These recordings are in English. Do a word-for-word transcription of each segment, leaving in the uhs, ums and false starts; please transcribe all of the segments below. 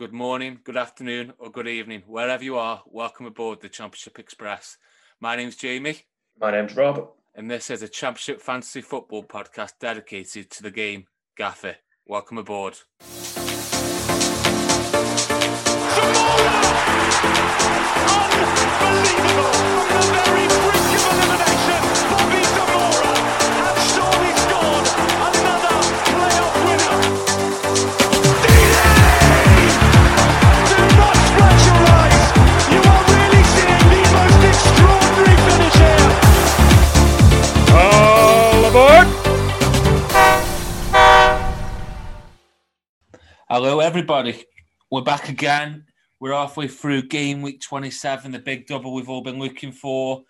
Good morning, good afternoon or good evening, wherever you are, welcome aboard the Championship Express. My name's Jamie. My name's Rob. And this is a Championship Fantasy Football podcast dedicated to the game, Gaffer. Welcome aboard. Hello everybody, we're back again. We're halfway through game week twenty-seven, the big double we've all been looking for,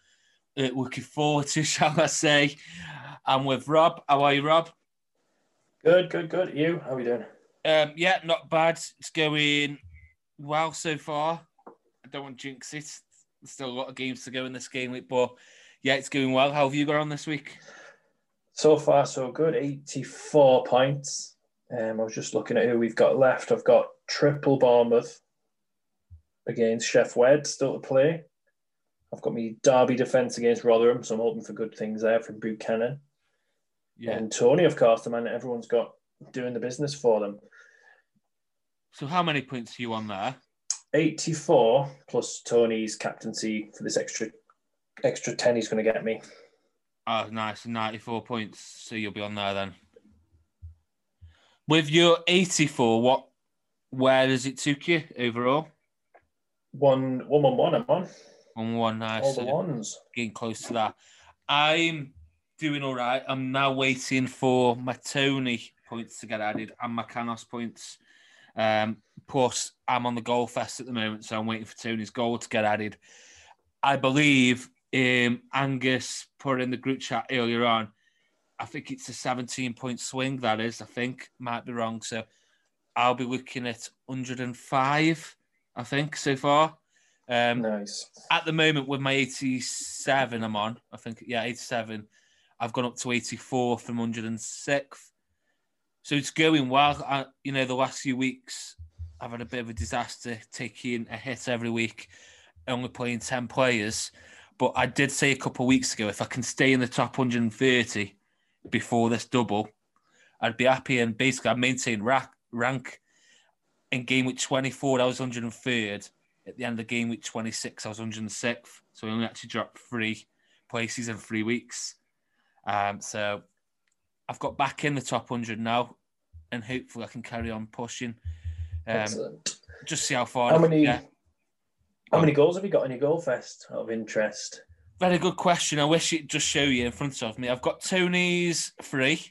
uh, looking forward to, shall I say. I'm with Rob. How are you, Rob? Good, good, good. You, how are you doing? Um, yeah, not bad. It's going well so far. I don't want to jinx it. There's still a lot of games to go in this game week, but yeah, it's going well. How have you got on this week? So far, so good. eighty-four points. Um, I was just looking at who we've got left. I've got triple Bournemouth against Chef Wed still to play. I've got my Derby defence against Rotherham, so I'm hoping for good things there from Buchanan. Yeah. And Tony, of course, the man that everyone's got doing the business for them. So how many points are you on there? eighty-four plus Tony's captaincy for this extra extra ten he's going to get me. Oh, nice. ninety-four points. So you'll be on there then. With your eighty-four, what, where does it took you overall? One, one, one, one. I'm on. One, one. Nice. All the ones. Getting close to that. I'm doing all right. I'm now waiting for my Tony points to get added and my Canos points. Um, plus, I'm on the goal fest at the moment, so I'm waiting for Tony's goal to get added. I believe um, Angus put in the group chat earlier on. I think it's a seventeen-point swing, that is, I think. Might be wrong. So I'll be looking at one hundred and five, I think, so far. Um, nice. At the moment, with my eighty-seven I'm on, I think, yeah, eighty-seven, I've gone up to eighty-four from one hundred and six. So it's going well. I, you know, the last few weeks, I've had a bit of a disaster, taking a hit every week, only playing ten players. But I did say a couple of weeks ago, if I can stay in the top one hundred and thirty... before this double, I'd be happy, and basically I maintained rack, rank in game week twenty-four. I was one hundred and third. At the end of game week twenty-six, I was one hundred and sixth. So I only actually dropped three places in three weeks. Um, so I've got back in the top one hundred now, and hopefully I can carry on pushing. Um, Excellent. Just see how far. How many? How um, many goals have you got in your goal fest? Out of interest. Very good question. I wish it'd just show you in front of me. I've got Tony's three.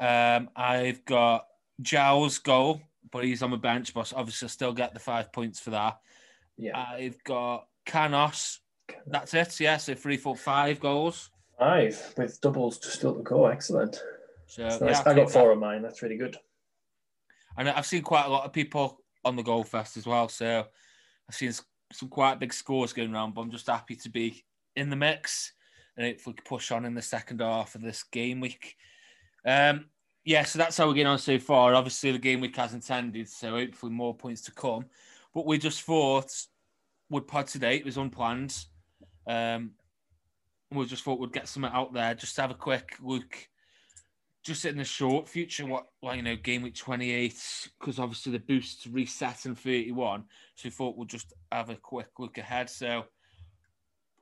Um, I've got Jow's goal, but he's on my bench, but obviously I still get the five points for that. Yeah. I've got Canos. That's it. Yeah, so three, four, five goals. Five with doubles to still to go. Excellent. So nice. yeah, I, I got four that. of mine. That's really good. And I've seen quite a lot of people on the goal fest as well. So I've seen some quite big scores going around, but I'm just happy to be in the mix, and if we push on in the second half of this game week. Um, yeah, so that's how we're getting on so far. Obviously, the game week hasn't ended, so hopefully more points to come. But we just thought we'd pod today. It was unplanned. Um, we just thought we'd get something out there, just have a quick look, just in the short future, what, like, you know, game week twenty-eight, because obviously the boosts reset in thirty-one. So we thought we'd just have a quick look ahead. So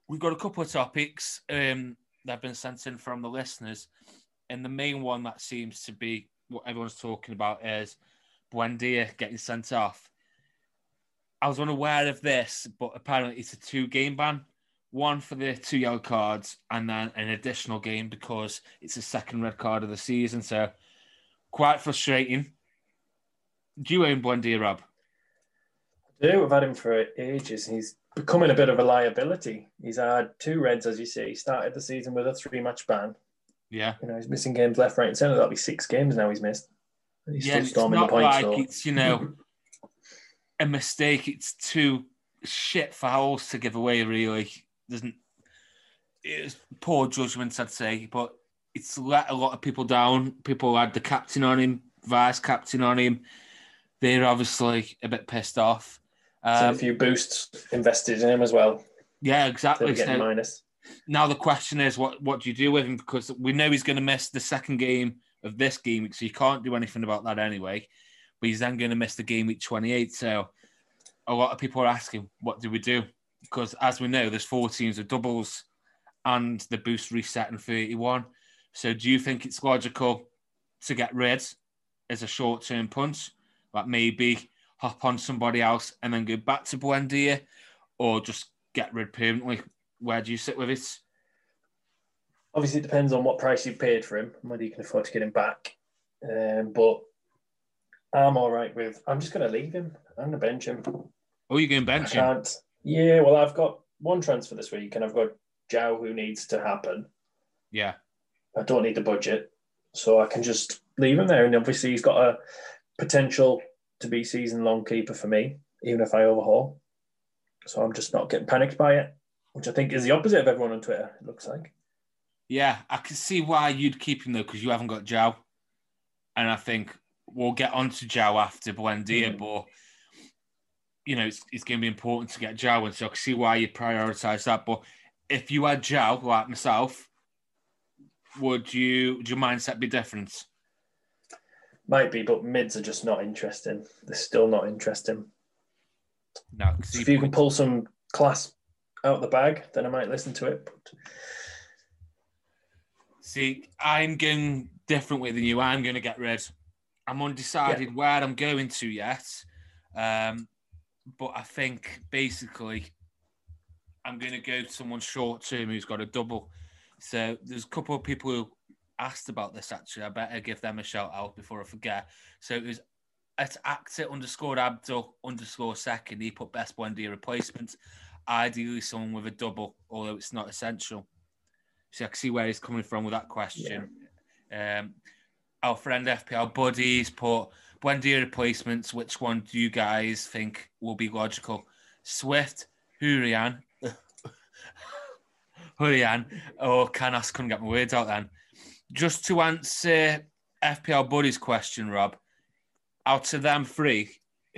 we've got a couple of topics um, that have been sent in from the listeners, and the main one that seems to be what everyone's talking about is Buendia getting sent off. I was unaware of this, but apparently it's a two-game ban, one for the two yellow cards and then an additional game because it's the second red card of the season, so quite frustrating. Do you own Buendia, Rob? I do. I've had him for ages, and he's becoming a bit of a liability. He's had two reds, as you say. He started the season with a three-match ban. Yeah. You know, he's missing games left, right and centre. That'll be six games now he's missed. He's yeah, still storming the points, though. It's not like it's, you know, a mistake. It's two shit fouls to give away, really. Doesn't It's poor judgment, I'd say, but it's let a lot of people down. People had the captain on him, vice-captain on him. they're obviously a bit pissed off. Um, so a few boosts invested in him as well. Yeah, exactly. So getting minus. Now the question is, what what do you do with him? Because we know he's going to miss the second game of this game week, so you can't do anything about that anyway. But he's then going to miss the game week twenty-eight. So a lot of people are asking, what do we do? Because as we know, there's four teams with doubles and the boost reset in thirty-one. So do you think it's logical to get rid as a short-term punch? Like maybe hop on somebody else and then go back to Buendia, or just get rid permanently? Where do you sit with it? Obviously, it depends on what price you paid for him and whether you can afford to get him back. Um, but I'm all right with... I'm just going to leave him. I'm going to bench him. Oh, you're going to bench I him? Can't. Yeah, well, I've got one transfer this week and I've got Jow who needs to happen. Yeah. I don't need the budget, so I can just leave him there. And obviously, he's got a potential to be season-long keeper for me, even if I overhaul. So I'm just not getting panicked by it, which I think is the opposite of everyone on Twitter, it looks like. Yeah, I can see why you'd keep him, though, because you haven't got Jow. And I think we'll get on to Jow after Buendia, mm-hmm. but, you know, it's, it's going to be important to get Jow, and so I can see why you prioritise that. But if you had Jow, like myself, would you, would your mindset be different? Might be, but mids are just not interesting. They're still not interesting. No, so if you can pull some class out of the bag, then I might listen to it. But... See, I'm going differently than you. I'm going to get rid. I'm undecided yeah. where I'm going to yet. Um, but I think basically I'm going to go to someone short-term who's got a double. So there's a couple of people who asked about this, actually. I better give them a shout out before I forget. So it was at actor underscore Abdul underscore second. He put best Buendia replacement. Ideally, someone with a double, although it's not essential. So I can see where he's coming from with that question. Yeah. Um, our friend F P L Buddies put Buendia replacements. Which one do you guys think will be logical? Swift, Hoorahan, Hoorahan, or Canos? Couldn't get my words out then. Just to answer F P L Buddy's question, Rob, out of them three,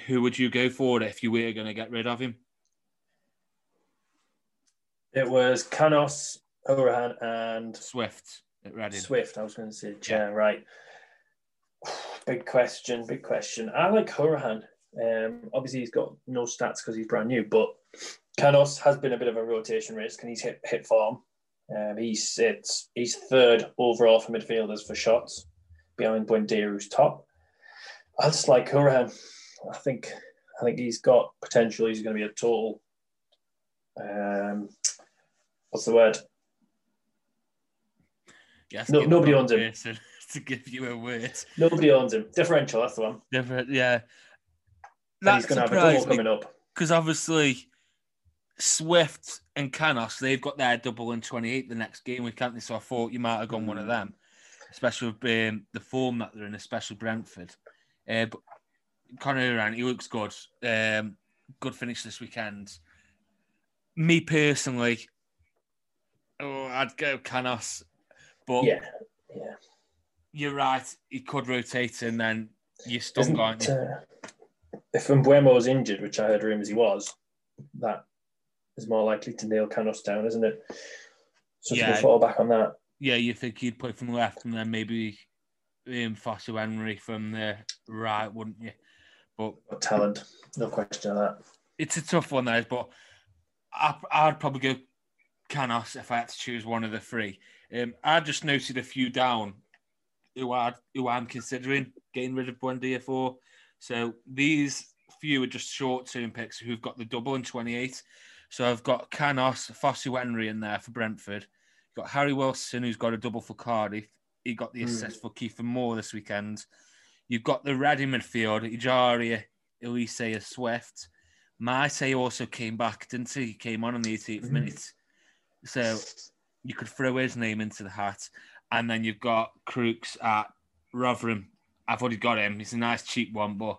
who would you go for if you were going to get rid of him? It was Canos, Hoorahan and... Swift at Reading. Swift, I was going to say. Yeah, yeah right. Big question, big question. I like Hoorahan. Um, obviously, he's got no stats because he's brand new, but Canos has been a bit of a rotation risk and he's hit, hit form. Um, he sits, he's third overall for midfielders for shots behind Buendia, who's top. I just like Hoorahan. I think I think he's got potential. He's going to be a total, um, what's the word? Yes, no, nobody owns him. To, to give you a word. Nobody owns him. Differential, that's the one. Different, yeah. That he's going to have a double coming up. Because obviously... Swift and Canos, they've got their double in twenty-eight the next game week, can't they? So I thought you might have gone one of them, especially with um, the form that they're in, especially Brentford. Uh, but Conor Hoorahan, he looks good. Um, good finish this weekend. Me personally, oh, I'd go Canos. But yeah, yeah, you're right. He could rotate and then you're stuck, aren't you? Uh, if Mbuemo's injured, which I heard rumours he was, that is more likely to nail Canos down, isn't it? So yeah, to fall back on that. Yeah, you think you'd play from left and then maybe um, Foster Henry from the right, wouldn't you? But what talent, no question of that. It's a tough one, though, but I, I'd probably go Canos if I had to choose one of the three. Um, I just noted a few down who, I'd, who I'm considering getting rid of Buendia for. So these few are just short-term picks who've got the double in twenty-eight. So I've got Canos, Fosu Henry in there for Brentford. You've got Harry Wilson, who's got a double for Cardiff. He got the assist mm. for Kiefer Moore this weekend. You've got the Reading midfield, Ijaria, Elisea, Swift. Maite also came back, didn't he? He came on in the eighteenth mm. minute. So you could throw his name into the hat. And then you've got Crooks at Rotherham. I've already got him. He's a nice cheap one, but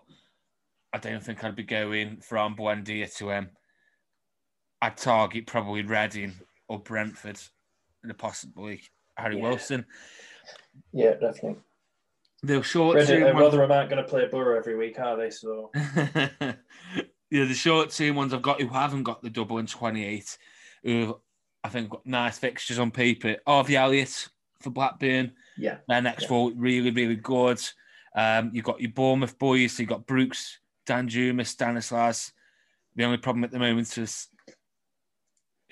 I don't think I'd be going from Buendia to him. I'd target probably Reading or Brentford and possibly Harry yeah. Wilson. Yeah, definitely. They'll short Reading, two. Uh, Rotherham aren't going to play Borough every week, are they? So yeah, the short two ones I've got who haven't got the double in twenty-eight, who I think got nice fixtures on paper. Harvey Elliott for Blackburn. Yeah, their next yeah. four really, really good. Um, you've got your Bournemouth boys. So you've got Brooks, Danjuma, Stanislas. The only problem at the moment is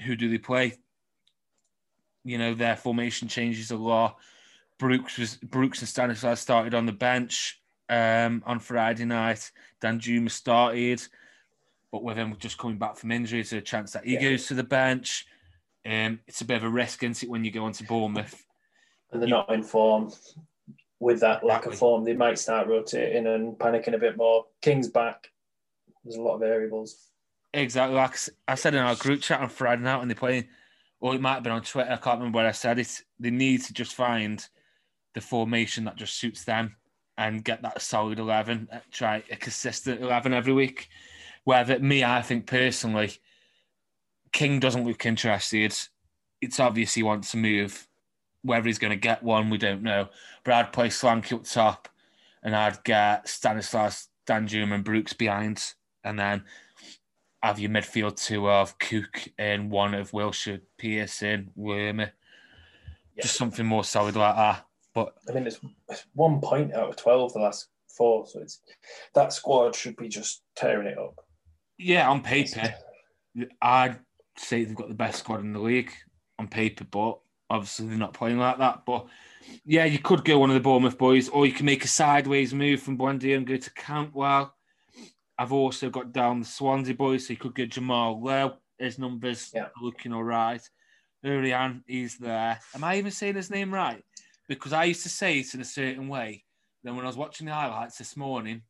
who do they play? You know, their formation changes a lot. Brooks was Brooks and Stanislas started on the bench um, on Friday night. Danjuma started, but with him just coming back from injury, it's a chance that he yeah. goes to the bench. Um, it's a bit of a risk, isn't it, when you go on to Bournemouth? And they're you, not in form. With that lack exactly. of form, they might start rotating and panicking a bit more. King's back. There's a lot of variables. Exactly. Like I said in our group chat on Friday night when they're playing, or it might have been on Twitter, I can't remember where I said it, they need to just find the formation that just suits them and get that solid eleven, try a consistent eleven every week. Whether me, I think personally, King doesn't look interested. It's obvious he wants to move. Whether he's going to get one, we don't know. But I'd play Solanke up top and I'd get Stanislas, Danjuma and Brooks behind, and then have your midfield two of Cook and one of Wilshere, Pearson, Wormer. Yeah. Just something more solid like that. But I mean, it's one point out of twelve the last four, so it's that squad should be just tearing it up. Yeah, on paper, I'd say they've got the best squad in the league on paper, but obviously they're not playing like that. But yeah, you could go one of the Bournemouth boys, or you can make a sideways move from Buendia and go to Cantwell. I've also got down the Swansea boys, so you could get Jamal Lowe. His numbers yeah. are looking all right. Hoorahan, he's there. Am I even saying his name right? Because I used to say it in a certain way. Then when I was watching the highlights this morning,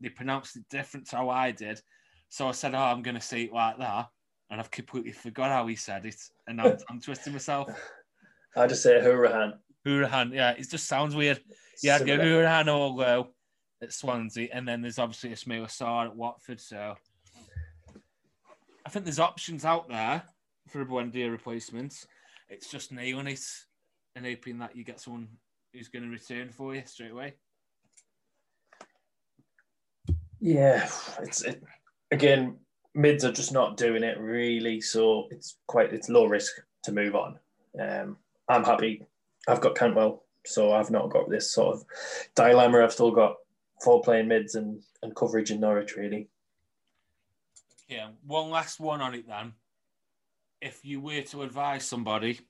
they pronounced it different to how I did. So I said, oh, I'm going to say it like that. And I've completely forgot how he said it. And I'm, I'm twisting myself. I just say Hoorahan. Hoorahan, yeah. It just sounds weird. Yeah, I'd go Hoorahan or Lowe at Swansea, and then there's obviously Ismail Sarr at Watford, so I think there's options out there for a Buendia replacement. It's just nailing it and hoping that you get someone who's going to return for you straight away. Yeah, it's it, again, mids are just not doing it really, so it's quite it's low risk to move on. Um, I'm happy. I've got Cantwell, so I've not got this sort of dilemma. I've still got four playing mids and, and coverage in Norwich, really. Yeah, one last one on it then. If you were to advise somebody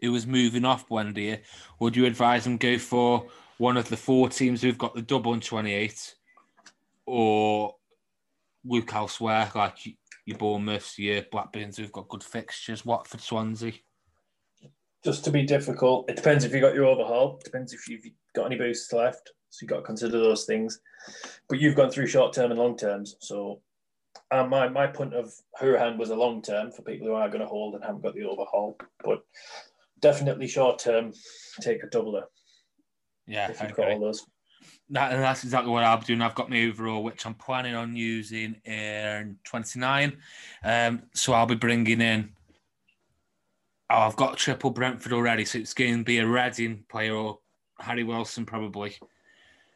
who was moving off Buendia, would you advise them go for one of the four teams who've got the double in twenty-eight, or look elsewhere, like your Bournemouth, your Blackburns who've got good fixtures, Watford, Swansea? Just to be difficult, it depends if you've got your overhaul, depends if you've got any boosts left. So you've got to consider those things. But you've gone through short-term and long-terms. So um, my, my point of Hoorahan was a long-term for people who are going to hold and haven't got the overhaul. But definitely short-term, take a doubler. Yeah, if you've okay. got all those. That, and that's exactly what I'll be doing. I've got my overall, which I'm planning on using in twenty-nine. Um, so I'll be bringing in... Oh, I've got triple Brentford already, so it's going to be a Reading player or Harry Wilson probably.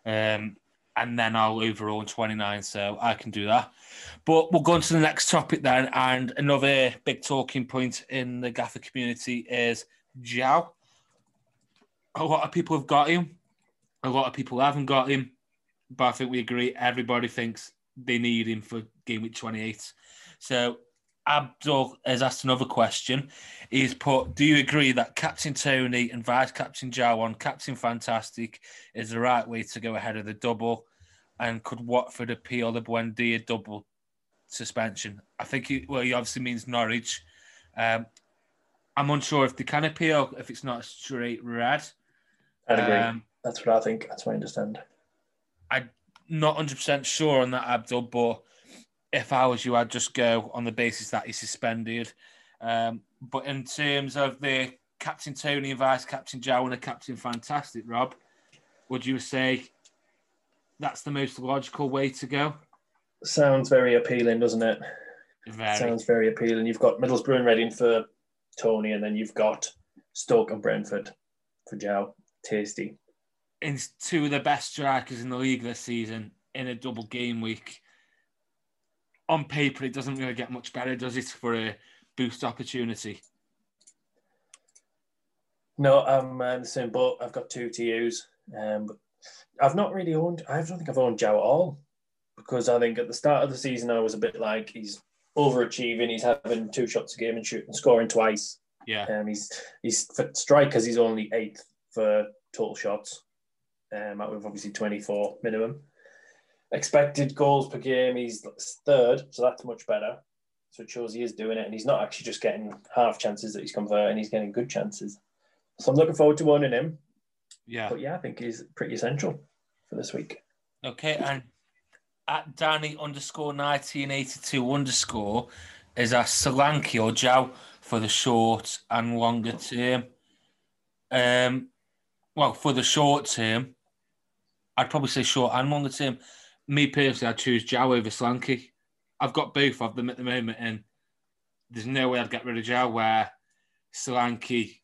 Um, and then I'll overall in twenty-nine, so I can do that. But we'll go on to the next topic then, and another big talking point in the Gaffer community is Joao. A lot of people have got him, a lot of people haven't got him, but I think we agree everybody thinks they need him for game week twenty-eight. So Abdul has asked another question. He's put, do you agree that Captain Tony and Vice Captain Joao on Captain Fantastic is the right way to go ahead of the double? And could Watford appeal the Buendia double suspension? I think he, well, he obviously means Norwich. Um, I'm unsure if they can appeal if it's not a straight red. I'd agree. Um, That's what I think. That's what I understand. I'm not one hundred percent sure on that, Abdul, but if I was you, I'd just go on the basis that he's suspended. Um, but in terms of the Captain Tony and Vice Captain Joao and the Captain Fantastic, Rob, would you say that's the most logical way to go? Sounds very appealing, doesn't it? Very. Sounds very appealing. You've got Middlesbrough and Reading for Tony, and then you've got Stoke and Brentford for Joao. Tasty. in two of the best strikers in the league this season in a double game week. On paper, it doesn't really get much better, does it, for a boost opportunity? No, I'm uh, the same boat. I've got two to use. Um, but I've not really owned, I don't think I've owned Joe at all, because I think at the start of the season, I was a bit like, he's overachieving, he's having two shots a game and shooting, scoring twice. Yeah. Um, he's, he's for strikers, he's only eighth for total shots, um, with obviously twenty-four minimum. Expected goals per game, he's third, so that's much better. So it shows he is doing it, and he's not actually just getting half chances that he's converting, he's getting good chances. So I'm looking forward to owning him. Yeah. But yeah, I think he's pretty essential for this week. Okay, and at Danny underscore nineteen eighty-two underscore is our Solanke or Jow for the short and longer term. Um, well, for the short term, I'd probably say short and longer term. Me personally, I'd choose Jow over Solanke. I've got both of them at the moment, and there's no way I'd get rid of Jow, where Solanke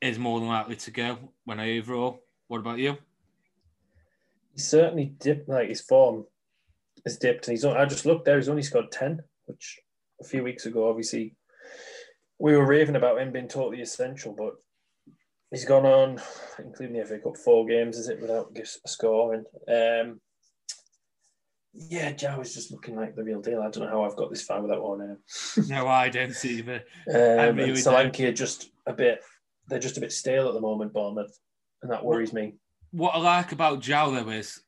is more than likely to go when I overall. What about you? He's certainly dipped, like his form has dipped. And he's only, I just looked there, he's only scored ten, which a few weeks ago, obviously, we were raving about him being totally essential, but he's gone on, including the F A Cup, four games, is it, without scoring. Um, yeah, Jow is just looking like the real deal. I don't know how I've got this far without owning him. No, I don't either. Um, really Solanke are just a bit, they're just a bit stale at the moment, Bournemouth, and that worries what, me. What I like about Jow, though, is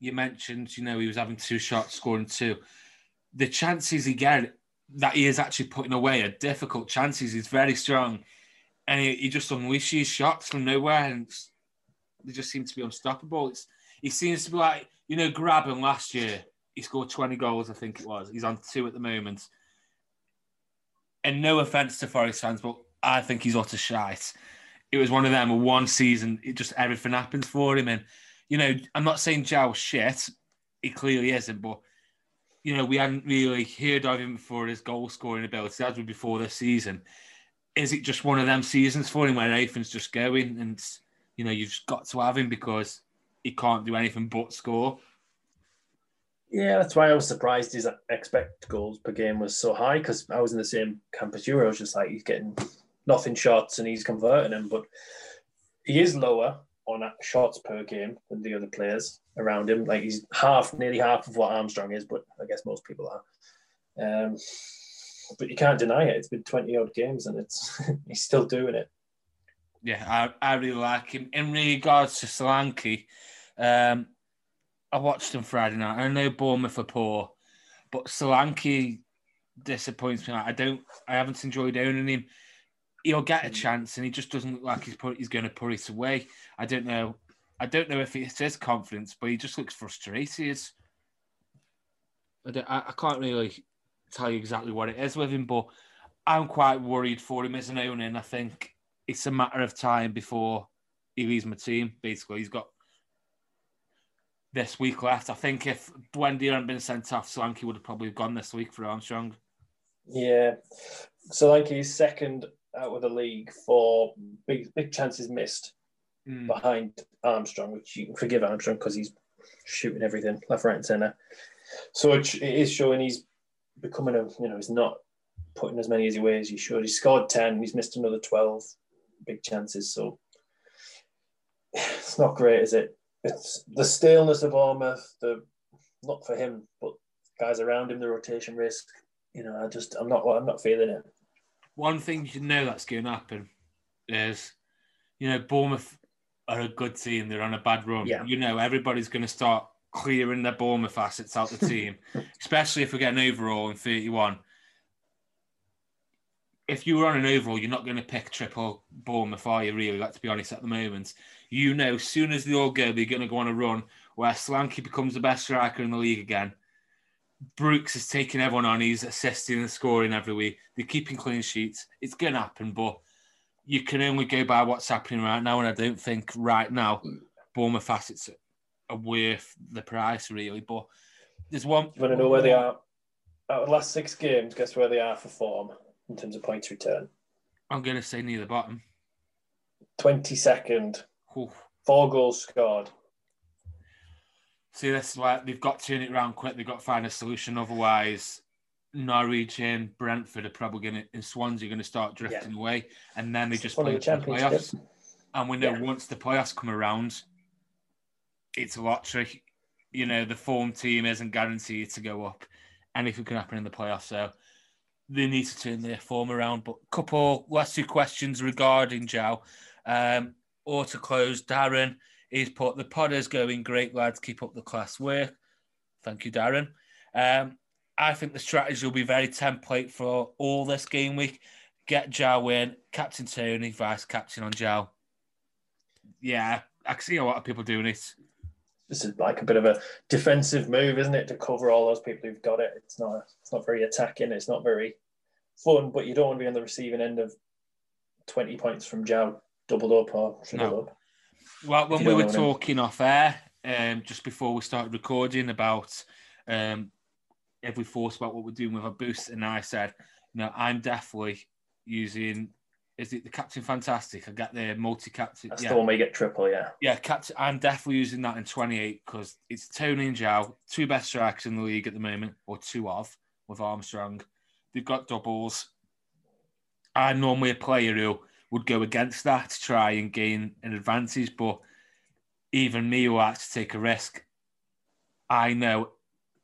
you mentioned, you know, he was having two shots, scoring two. The chances he get that he is actually putting away are difficult chances. He's very strong. And he, he just unleashes shots from nowhere, and they just seem to be unstoppable. It's he seems to be like, you know, Graben last year. He scored twenty goals, I think it was. He's on two at the moment. And no offence to Forest fans, but I think he's utter shite. It was one of them, one season, it just everything happens for him. And, you know, I'm not saying Jow shit. He clearly isn't, but, you know, we hadn't really heard of him for his goal-scoring ability, as we before this season. Is it just one of them seasons for him where everything's just going, and you know you've just got to have him because he can't do anything but score? Yeah, that's why I was surprised his expected goals per game was so high, because I was in the same camp as you. I was just like, he's getting nothing shots and he's converting them, but he is lower on shots per game than the other players around him. Like he's half, nearly half of what Armstrong is, but I guess most people are. Um, But you can't deny it. It's been twenty-odd games and it's he's still doing it. Yeah, I, I really like him. In regards to Solanke, um, I watched him Friday night. I know Bournemouth are poor, but Solanke disappoints me. I don't. I haven't enjoyed owning him. He'll get a chance and he just doesn't look like he's, put, he's going to put it away. I don't know. I don't know if it is confidence, but he just looks frustrated. I, don't, I, I can't really tell you exactly what it is with him, but I'm quite worried for him as an owner, and I think it's a matter of time before he leaves my team. Basically, he's got this week left. I think if Buendia hadn't been sent off, Solanke would have probably gone this week for Armstrong. Yeah, Solanke is second out of the league for big big chances missed, mm. behind Armstrong, which you can forgive Armstrong because he's shooting everything left, right and centre. So it, it is showing he's becoming a, you know, he's not putting as many as he ways he should. He scored ten, he's missed another twelve big chances, so it's not great, is it? It's the staleness of Bournemouth, the not for him, but guys around him, the rotation risk. You know, I just, I'm not, I'm not feeling it. One thing you know that's going to happen is, you know, Bournemouth are a good team. They're on a bad run. Yeah. You know, everybody's going to start clearing their Bournemouth assets out the team, especially if we get an overall in thirty-one. If you were on an overall, you're not going to pick triple Bournemouth, are you, really? Let's be honest, at the moment. You know, as soon as they all go, they're going to go on a run where Solanke becomes the best striker in the league again. Brooks is taking everyone on. He's assisting and scoring every week. They're keeping clean sheets. It's going to happen, but you can only go by what's happening right now, and I don't think right now Bournemouth assets are worth the price, really. But there's one. You want to know where they are? Out of the last six games, guess where they are for form in terms of points return? I'm going to say near the bottom. twenty-second. Oof. Four goals scored. See, this is why they've got to turn it around quick. They've got to find a solution. Otherwise, Norwich and Brentford are probably going to, and Swansea are going to start drifting yeah. away. And then they it's just play the playoffs. And we know yeah. once the playoffs come around, it's a lot tricky. You know, the form team isn't guaranteed to go up. Anything can happen in the playoffs. So they need to turn their form around. But a couple last two questions regarding Joe. Um, or to close, Darren. He's put, the pod is going great, lads. Keep up the class work. Thank you, Darren. Um, I think the strategy will be very template for all this game week. Get Jow in, Captain Tony, Vice Captain on Jow. Yeah, I can see a lot of people doing it. This is like a bit of a defensive move, isn't it? To cover all those people who've got it. It's not, it's not very attacking. It's not very fun, but you don't want to be on the receiving end of twenty points from Jow, doubled up or tripled no. up. Well, when we were talking off air, um, just before we started recording about um, every force about what we're doing with our boost, and I said, you know, I'm definitely using, is it the Captain Fantastic? I got the multi-captain. That's yeah. the one where you get triple, yeah. Yeah, Captain. I'm definitely using that in twenty-eight because it's Tony and Jow, two best strikers in the league at the moment, or two of, with Armstrong. They've got doubles. I'm normally a player who would go against that to try and gain an advantage. But even me who likes to take a risk, I know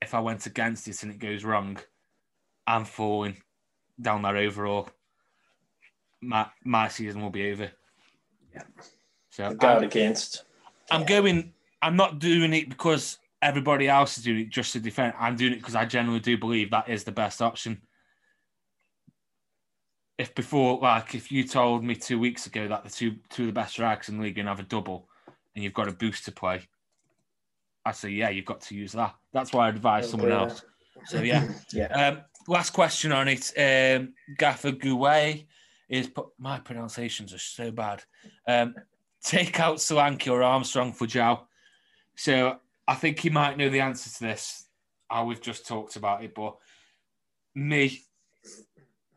if I went against it and it goes wrong, I'm falling down that overall. My my season will be over. Yeah. So guard against. I'm yeah. going, I'm not doing it because everybody else is doing it just to defend. I'm doing it because I generally do believe that is the best option. If before, like, if you told me two weeks ago that the two two of the best strikers in the league and have a double and you've got a boost to play, I'd say, yeah, you've got to use that. That's why I advise someone yeah. else. So, yeah. yeah. Um, last question on it. Um, Gaffer Gouet is, my pronunciations are so bad. Um, take out Solanke or Armstrong for Jow. So, I think he might know the answer to this. I oh, we've just talked about it, but me...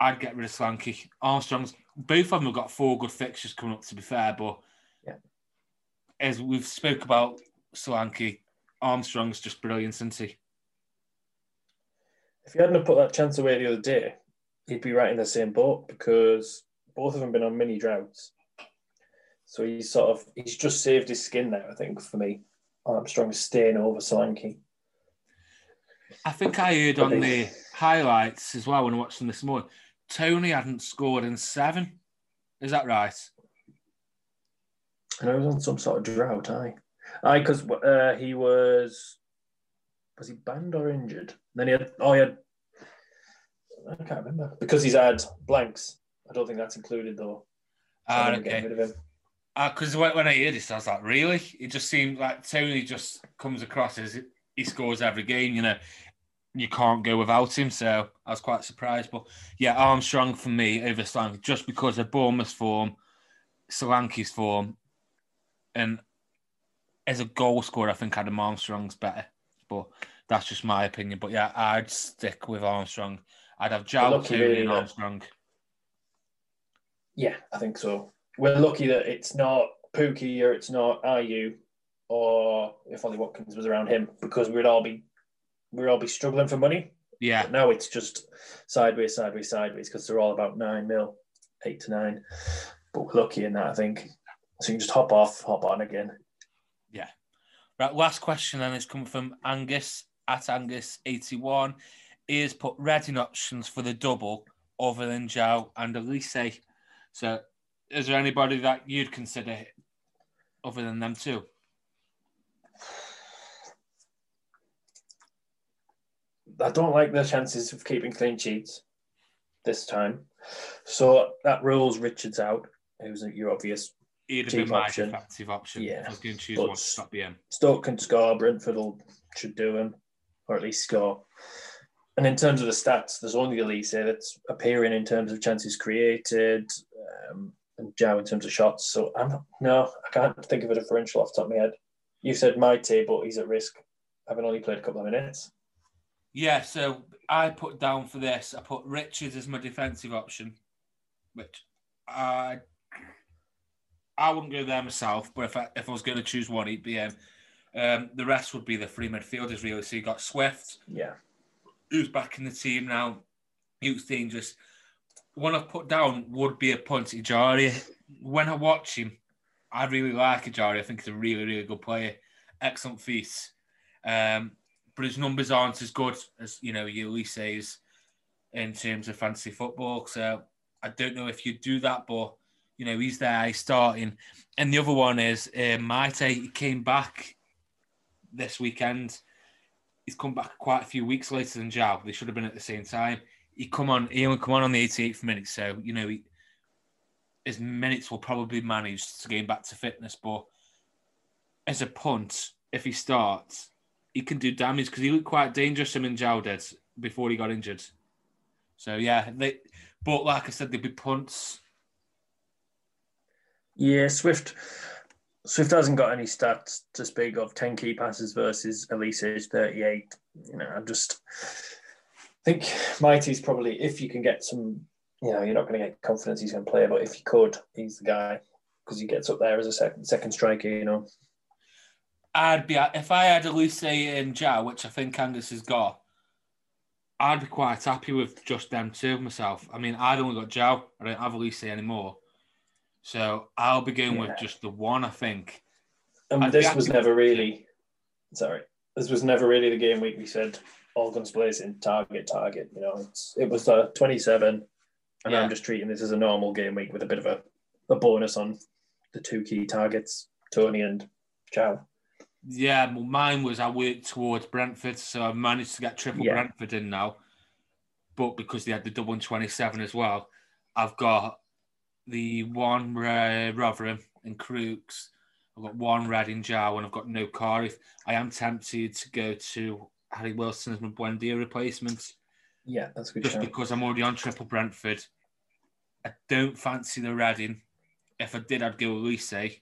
I'd get rid of Solanke. Armstrong's, both of them have got four good fixtures coming up, to be fair, but yeah. as we've spoke about Solanke, Armstrong's just brilliant, isn't he? If he hadn't have put that chance away the other day, he'd be right in the same boat because both of them have been on mini droughts. So he's sort of, he's just saved his skin there, I think, for me. Armstrong's staying over Solanke. I think I heard on the highlights as well when I watched them this morning, Tony hadn't scored in seven. Is that right? And I was on some sort of drought, aye. Aye, because uh, he was... Was he banned or injured? Then he had... Oh, he had... I can't remember. Because he's had blanks. I don't think that's included, though. So ah, okay. Because uh, when I heard this, I was like, really? It just seemed like Tony just comes across as... He scores every game, you know. You can't go without him, so I was quite surprised. But yeah, Armstrong for me over Solanke just because of Bournemouth's form, Solanke's form, and as a goal scorer, I think Adam Armstrong's better. But that's just my opinion. But yeah, I'd stick with Armstrong. I'd have Jow, Tony, and Armstrong. Yeah, I think so. We're lucky that it's not Pookie or it's not I U. Or if Ollie Watkins was around him, because we'd all be we'd all be struggling for money. Yeah. But now it's just sideways, sideways, sideways, because they're all about nine mil, eight to nine. But we're lucky in that, I think. So you can just hop off, hop on again. Yeah. Right. Last question then is coming from Angus at Angus eighty-one. He has put Reading options for the double other than Jow and Elisea. So is there anybody that you'd consider other than them two? I don't like their chances of keeping clean sheets this time. So that rules Richards out, who's your obvious He'd cheap option. Effective option. Yeah. I was going to choose one to stop him. Stoke can score, Brentford will, should do him, or at least score. And in terms of the stats, there's only Elisea that's appearing in terms of chances created um, and Jow in terms of shots. So I'm not, no, I can't think of a differential off the top of my head. You said Maite, but he's at risk, having only played a couple of minutes. Yeah, so I put down for this, I put Richards as my defensive option, which I I wouldn't go there myself, but if I, if I was going to choose one, it'd be him. Um, the rest would be the three midfielders, really. So you got Swift, yeah, who's back in the team now. He was dangerous. One I've put down would be a punt Ijari. When I watch him, I really like Ijari. I think he's a really, really good player. Excellent feats. Um, but his numbers aren't as good as, you know, Elisea in terms of fantasy football. So I don't know if you do that, but, you know, he's there, he's starting. And the other one is uh, Maite. He came back this weekend. He's come back quite a few weeks later than Jao. They should have been at the same time. He come on. He only come on on the eighty-eighth minute, so you know he, his minutes will probably manage to gain back to fitness. But as a punt, if he starts, he can do damage because he looked quite dangerous. Him and Jao did before he got injured. So yeah, they, but like I said, they'd be punts. Yeah, Swift. Swift hasn't got any stats to speak of. Ten key passes versus Elise's thirty-eight. You know, I'm just. I think Mighty's probably, if you can get some, you know, you're not going to get confidence he's going to play, but if you could, he's the guy because he gets up there as a second second striker, you know. I'd be, if I had Elisea and Jao, which I think Angus has got, I'd be quite happy with just them two myself. I mean, I'd only got Jao, I don't have Elisea anymore. So I'll be going yeah. with just the one, I think. And I'd this was never really, sorry, this was never really the game week we said, all guns blazing, target, target. You know, it's, it was the twenty-seven, and yeah. I'm just treating this as a normal game week with a bit of a, a bonus on the two key targets, Tony and Chow. Yeah, well, mine was I worked towards Brentford, so I managed to get triple yeah. Brentford in now. But because they had the double and twenty-seven as well, I've got the one uh, Rotherham and Crooks. I've got one Reading Jow, and I've got no car. If I am tempted to go to Harry Wilson as my Buendia replacement. Yeah, that's a good. Just show. Because I'm already on triple Brentford. I don't fancy the Reading. If I did, I'd go Elisea.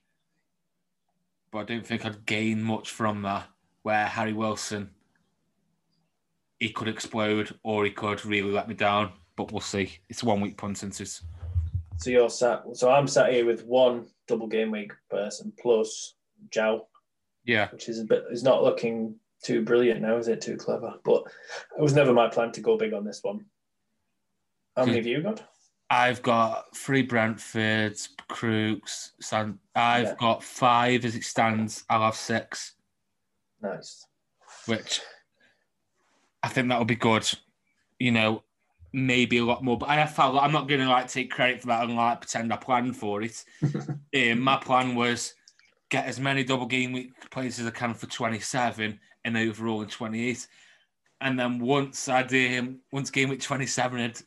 But I don't think I'd gain much from that, where Harry Wilson, he could explode or he could really let me down. But we'll see. It's one week punt sentence. So you're sat so I'm sat here with one double game week person plus Jow. Yeah. Which is a bit is not looking too brilliant now, is it? Too clever. But it was never my plan to go big on this one. How many have you got? I've got three Brentfords, Crooks, San- I've yeah. got five as it stands. I'll have six. Nice. Which I think that'll be good. You know, maybe a lot more. But I have felt like I'm not going to like take credit for that and like pretend I planned for it. um, my plan was get as many double game week plays as I can for twenty-seven and overall in twenty-eight. And then once I did, um, once game week twenty-seven had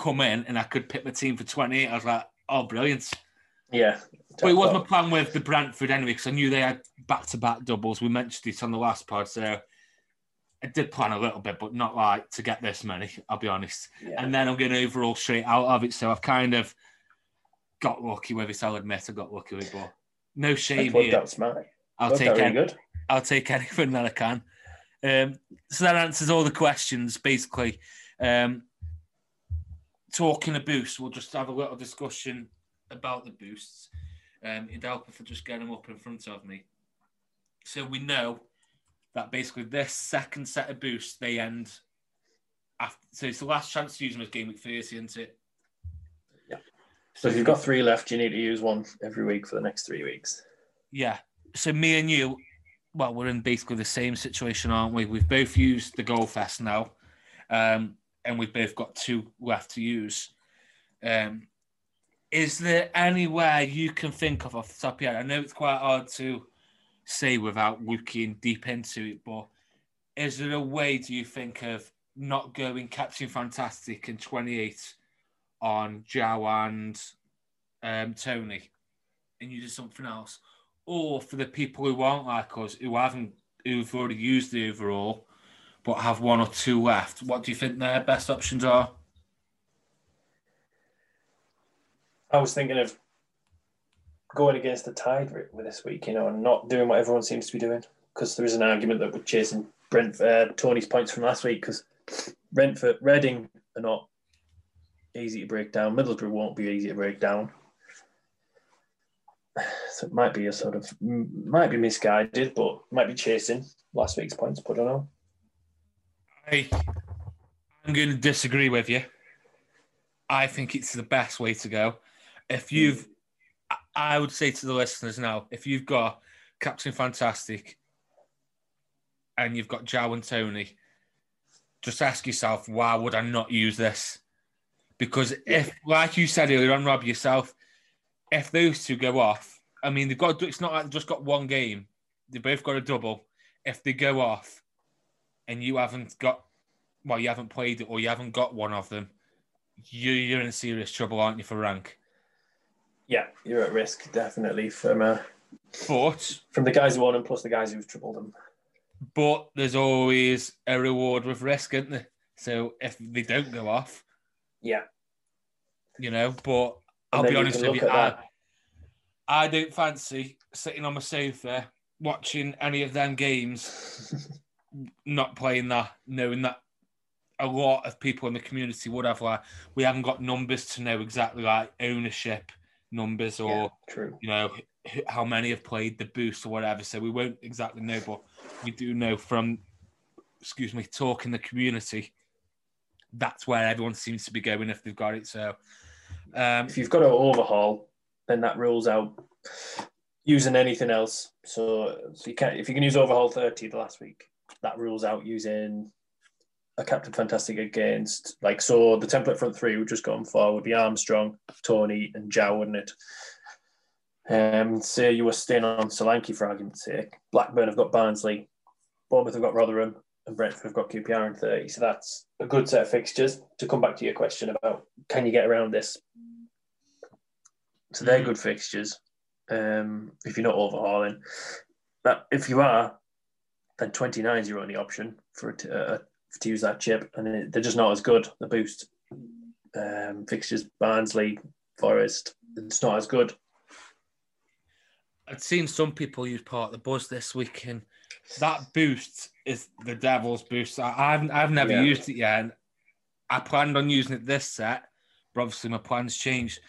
come in and I could pick my team for twenty-eight, I was like, oh, brilliant. Yeah. But it was my plan with the Brentford anyway, because I knew they had back-to-back doubles. We mentioned it on the last pod, so I did plan a little bit, but not like to get this many, I'll be honest. Yeah. And then I'm getting overall straight out of it, so I've kind of got lucky with it. I'll admit I got lucky with it, but no shame here. That's mine. I'll take any, good. I'll take anything that I can. Um, so that answers all the questions, basically. Um, talking of boosts, we'll just have a little discussion about the boosts. Um, it'd help if I just get them up in front of me. So we know that basically this second set of boosts, they end after. So it's the last chance to use them as game week thirty, isn't it? So if you've got three left, you need to use one every week for the next three weeks. Yeah. So me and you, well, we're in basically the same situation, aren't we? We've both used the Goal Fest now, um, and we've both got two left to use. Um, is there anywhere you can think of off the top of your head? I know it's quite hard to say without looking deep into it, but is there a way, do you think, of not going Captain Fantastic in twenty-eight on Jow and um, Tony, and you do something else? Or for the people who aren't like us, who haven't, who've already used the overall, but have one or two left, what do you think their best options are? I was thinking of going against the tide with this week, you know, and not doing what everyone seems to be doing, because there is an argument that we're chasing Brent, uh, Tony's points from last week, because Brentford, Reading are not easy to break down. Middlesbrough won't be easy to break down. So it might be a sort of, might be misguided, but might be chasing last week's points, but I don't know. I, I'm going to disagree with you. I think it's the best way to go. If you've, I would say to the listeners now, if you've got Captain Fantastic and you've got Joe and Tony, just ask yourself, why would I not use this? Because if, like you said earlier on, Rob, yourself, if those two go off, I mean, they've got to, it's not like they've just got one game. They've both got a double. If they go off and you haven't got, well, you haven't played it or you haven't got one of them, you, you're in serious trouble, aren't you, for rank? Yeah, you're at risk, definitely, from uh, but, from the guys who won and plus the guys who've tripled them. But there's always a reward with risk, isn't there? So if they don't go off... Yeah. You know, but I'll be honest with you, I, I don't fancy sitting on my sofa watching any of them games, not playing that, knowing that a lot of people in the community would have, like, we haven't got numbers to know exactly, like, ownership numbers or, yeah, true. You know, how many have played the boost or whatever. So we won't exactly know, but we do know from, excuse me, talk in the community, that's where everyone seems to be going if they've got it. So um, if you've got an overhaul, then that rules out using anything else. So, so you can't, if you can use overhaul thirty the last week, that rules out using a Captain Fantastic against, like, so the template front three we've just gone for would be Armstrong, Tony and Jow, wouldn't it? Um, say you were staying on Solanke for argument's sake. Blackburn have got Barnsley, Bournemouth have got Rotherham, and Brentford have got Q P R in thirty. So that's a good set of fixtures. To come back to your question about can you get around this? So they're good fixtures. Um, if you're not overhauling, but if you are, then twenty-nine is your only option for it to, uh, to use that chip, and they're just not as good. The boost um, fixtures, Barnsley, Forest, it's not as good. I'd seen some people use part of the buzz this week, and that boost is the devil's boost. I, I've I've never yeah. used it yet. And I planned on using it this set, but obviously my plans changed.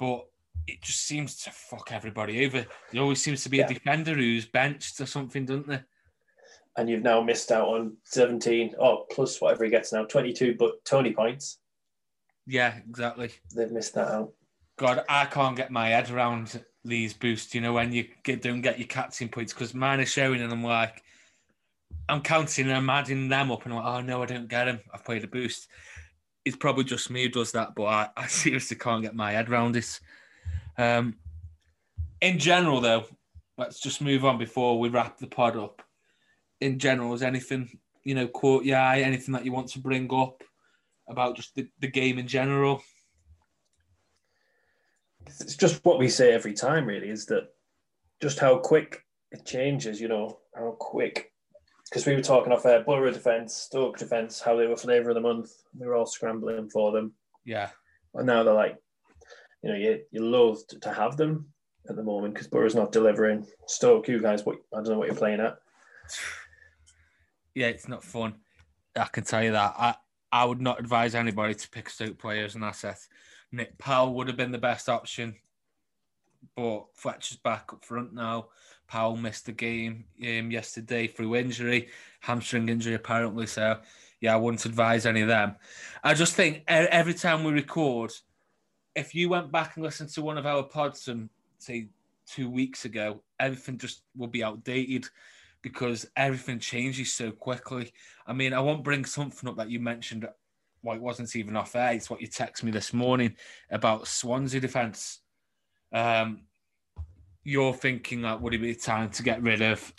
But it just seems to fuck everybody over. There always seems to be yeah. a defender who's benched or something, doesn't there? And you've now missed out on seventeen, oh, plus whatever he gets now, twenty-two, but Tony points. Yeah, exactly. They've missed that out. God, I can't get my head around these boosts, you know, when you get, don't get your captain points, because mine are showing and I'm like, I'm counting and I'm adding them up and I'm like, oh no, I don't get them. I've played a boost. It's probably just me who does that, but I, I seriously can't get my head around it. Um, in general though, let's just move on before we wrap the pod up. In general, is anything, you know, caught your eye, anything that you want to bring up about just the, the game in general? It's just what we say every time, really, is that just how quick it changes, you know, how quick. Because we were talking off air, Borough defence, Stoke defence, how they were flavour of the month. We were all scrambling for them. Yeah. And now they're like, you know, you're, you're loathed to have them at the moment because Borough's not delivering. Stoke, you guys, what, I don't know what you're playing at. Yeah, it's not fun. I can tell you that. I, I would not advise anybody to pick Stoke players and assets. Nick Powell would have been the best option, but Fletcher's back up front now. Powell missed the game um, yesterday through injury, hamstring injury apparently, so yeah, I wouldn't advise any of them. I just think every time we record, if you went back and listened to one of our pods from, say, two weeks ago, everything just will be outdated because everything changes so quickly. I mean, I won't bring something up that you mentioned. Well, it wasn't even off air. It's what you text me this morning about Swansea defence. Um, you're thinking, like, would it be time to get rid of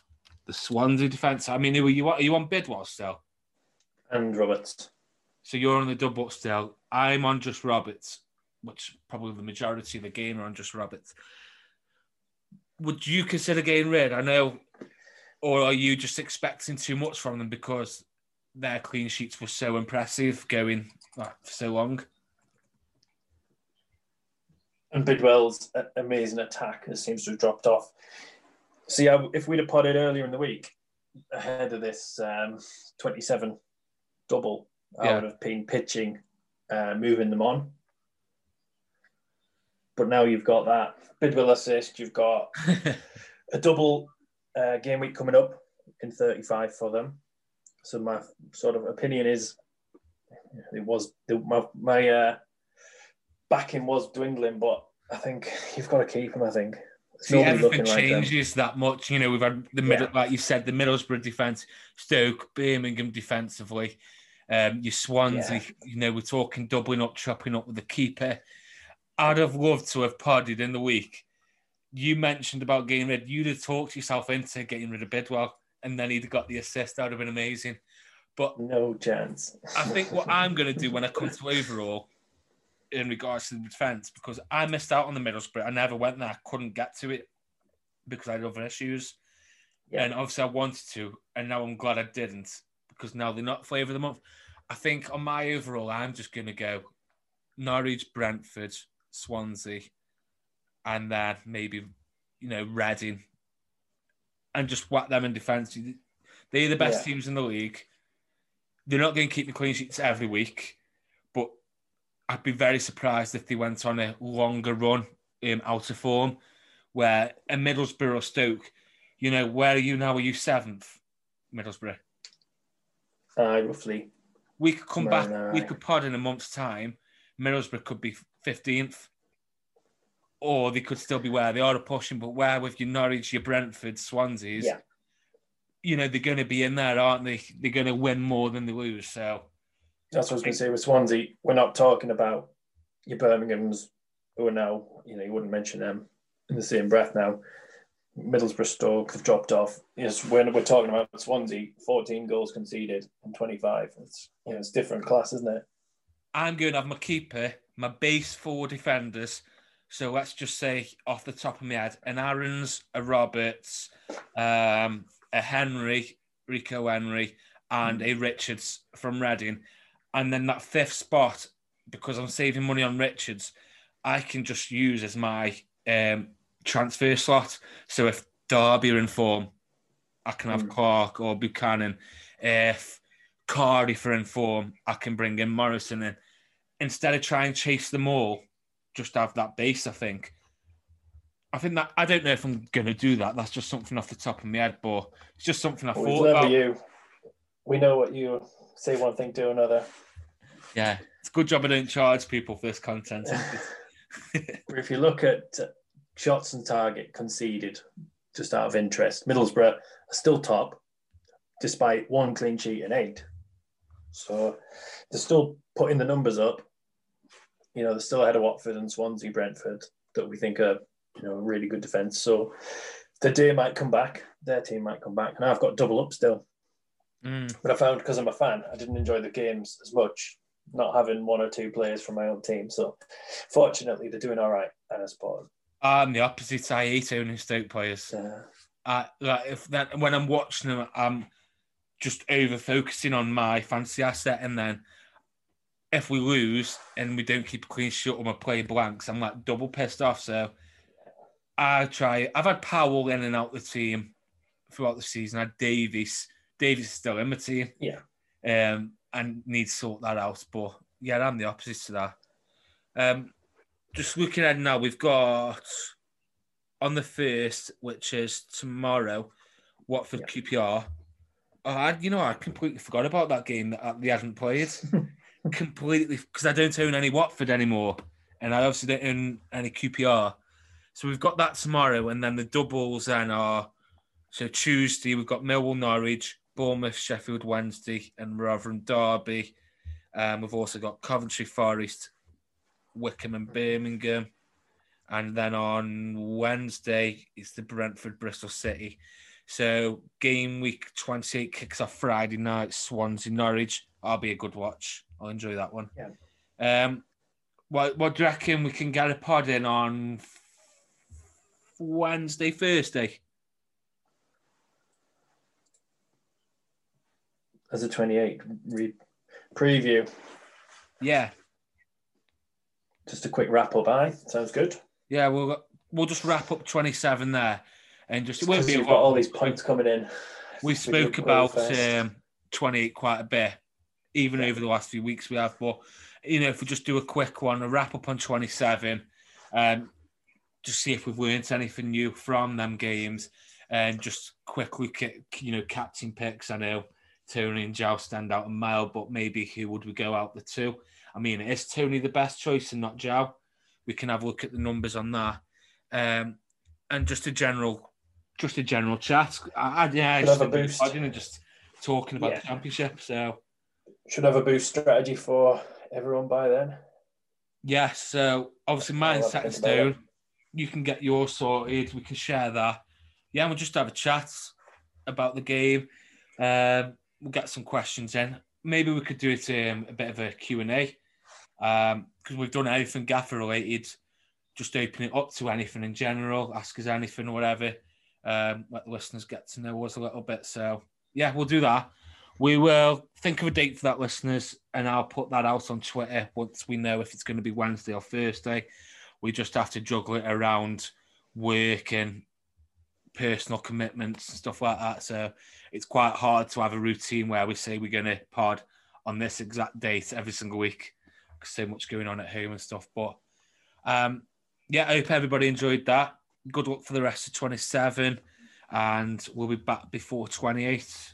the Swansea defence? I mean, who are you, are you on Bidwell still? And Roberts. So you're on the double still. I'm on just Roberts, which probably the majority of the game are on just Roberts. Would you consider getting rid? I know. Or are you just expecting too much from them because their clean sheets were so impressive going like, for so long? And Bidwell's amazing attack seems to have dropped off. See, if we'd have potted earlier in the week ahead of this um, twenty-seven double, yeah. I would have been pitching, uh, moving them on. But now you've got that Bidwell assist. You've got a double uh, game week coming up in thirty-five for them. So my sort of opinion is, it was my my uh, backing was dwindling, but I think you've got to keep him. I think See, everything changes right that much. You know, we've had the middle, yeah. like you said, the Middlesbrough defence, Stoke, Birmingham defensively. Um, your Swansea, yeah. you know, we're talking doubling up, chopping up with the keeper. I'd have loved to have podded in the week. You mentioned about getting rid. You'd have talked yourself into getting rid of Bidwell, and then he'd have got the assist. That would have been amazing. But no chance. I think what I'm going to do when I come to overall, in regards to the defence, because I missed out on the Middlesbrough. I never went there. I couldn't get to it because I had other issues. Yeah. And obviously I wanted to, and now I'm glad I didn't, because now they're not flavour of the month. I think on my overall, I'm just going to go Norwich, Brentford, Swansea, and then maybe, you know, Reading, and just whack them in defence. They're the best yeah. teams in the league. They're not going to keep the clean sheets every week, but I'd be very surprised if they went on a longer run um, out of form, where a Middlesbrough or Stoke, you know, where are you now? Are you seventh, Middlesbrough? Uh, roughly. We could come no, back, no, we could pod in a month's time. Middlesbrough could be fifteenth, or they could still be where they are pushing, but where with your Norwich, your Brentford, Swansea's, yeah. you know, they're going to be in there, aren't they? They're going to win more than they lose, so... That's what I was going to say with Swansea. We're not talking about your Birminghams, who are now, you know, you wouldn't mention them in the same breath now. Middlesbrough, Stoke have dropped off. Yes, we're, we're talking about Swansea, fourteen goals conceded and twenty-five. It's, you know, it's different class, isn't it? I'm going to have my keeper, my base four defenders. So let's just say off the top of my head, an Aaron's, a Roberts, um, a Henry, Rico Henry, and a Richards from Reading. And then that fifth spot, because I'm saving money on Richards, I can just use as my um, transfer slot. So if Derby are in form, I can have mm. Clark or Buchanan. If Cardiff are in form, I can bring in Morrison in. Instead of trying to chase them all, just have that base, I think. I think that, I don't know if I'm going to do that. That's just something off the top of my head, but it's just something I well, thought about. You. We know what you say one thing to another. Yeah, it's a good job I don't charge people for this content. If you look at shots and target conceded, just out of interest, Middlesbrough are still top, despite one clean sheet and eight. So they're still putting the numbers up. You know, they're still ahead of Watford and Swansea, Brentford, that we think are, you know, a really good defence. So the day might come back, their team might come back, and I've got double up still. Mm. But I found, because I'm a fan, I didn't enjoy the games as much, not having one or two players from my own team. So, fortunately, they're doing all right, and I support them. I'm the opposite. I hate owning Stoke players. Yeah. I, like if that, when I'm watching them, I'm just over-focusing on my fancy asset, and then if we lose and we don't keep a clean sheet or my play blanks, I'm like double pissed off. So, I try. I've had Powell in and out the team throughout the season. I had Davies. Davies is still in my team. Yeah. Um, and need to sort that out. But yeah, I'm the opposite to that. Um, just looking at now, we've got on the first, which is tomorrow, Watford yeah. Q P R. Oh, I, you know, I completely forgot about that game that they hadn't played. Completely, because I don't own any Watford anymore. And I obviously don't own any Q P R. So we've got that tomorrow. And then the doubles then are, so Tuesday, we've got Millwall, Norwich, Bournemouth, Sheffield Wednesday, and Rotherham Derby. Um, we've also got Coventry, Forest, Wickham, and Birmingham. And then on Wednesday, it's the Brentford, Bristol City. So game week twenty-eight kicks off Friday night, Swansea, Norwich. I'll be a good watch. I'll enjoy that one. Yeah. Um, what, what do you reckon we can get a pod in on Wednesday, Thursday? As a twenty-eight re- preview. Yeah. Just a quick wrap up, aye? Sounds good. Yeah, we'll we'll just wrap up twenty-seven there, and just, just it won't be. We've got all these points coming in. We spoke about um, twenty-eight quite a bit, even yeah. over the last few weeks we have. But you know, if we just do a quick one, a wrap up on twenty-seven, Um, just see if we've learnt anything new from them games, and just quickly, you know, captain picks. I know Tony and Joe stand out a mile, but maybe who would we go out the two? I mean, is Tony the best choice and not Joe? We can have a look at the numbers on that, um, and just a general, just a general chat. I, I, yeah, should just have a boost. And just talking about yeah. the championship. So should have a boost strategy for everyone by then. Yeah, so obviously mine's set in stone. You can get yours sorted. We can share that. Yeah, we'll just have a chat about the game. Um, we'll get some questions in. Maybe we could do it um, a bit of a Q and A, um, because we've done anything Gaffer related, just open it up to anything in general, ask us anything or whatever, um, let the listeners get to know us a little bit. So yeah, we'll do that. We will think of a date for that, listeners, and I'll put that out on Twitter once we know if it's going to be Wednesday or Thursday. We just have to juggle it around work and personal commitments and stuff like that. So it's quite hard to have a routine where we say we're going to pod on this exact date every single week, because so much going on at home and stuff. But um, yeah, I hope everybody enjoyed that. Good luck for the rest of twenty-seven, and we'll be back before twenty-eight.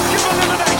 of elimination.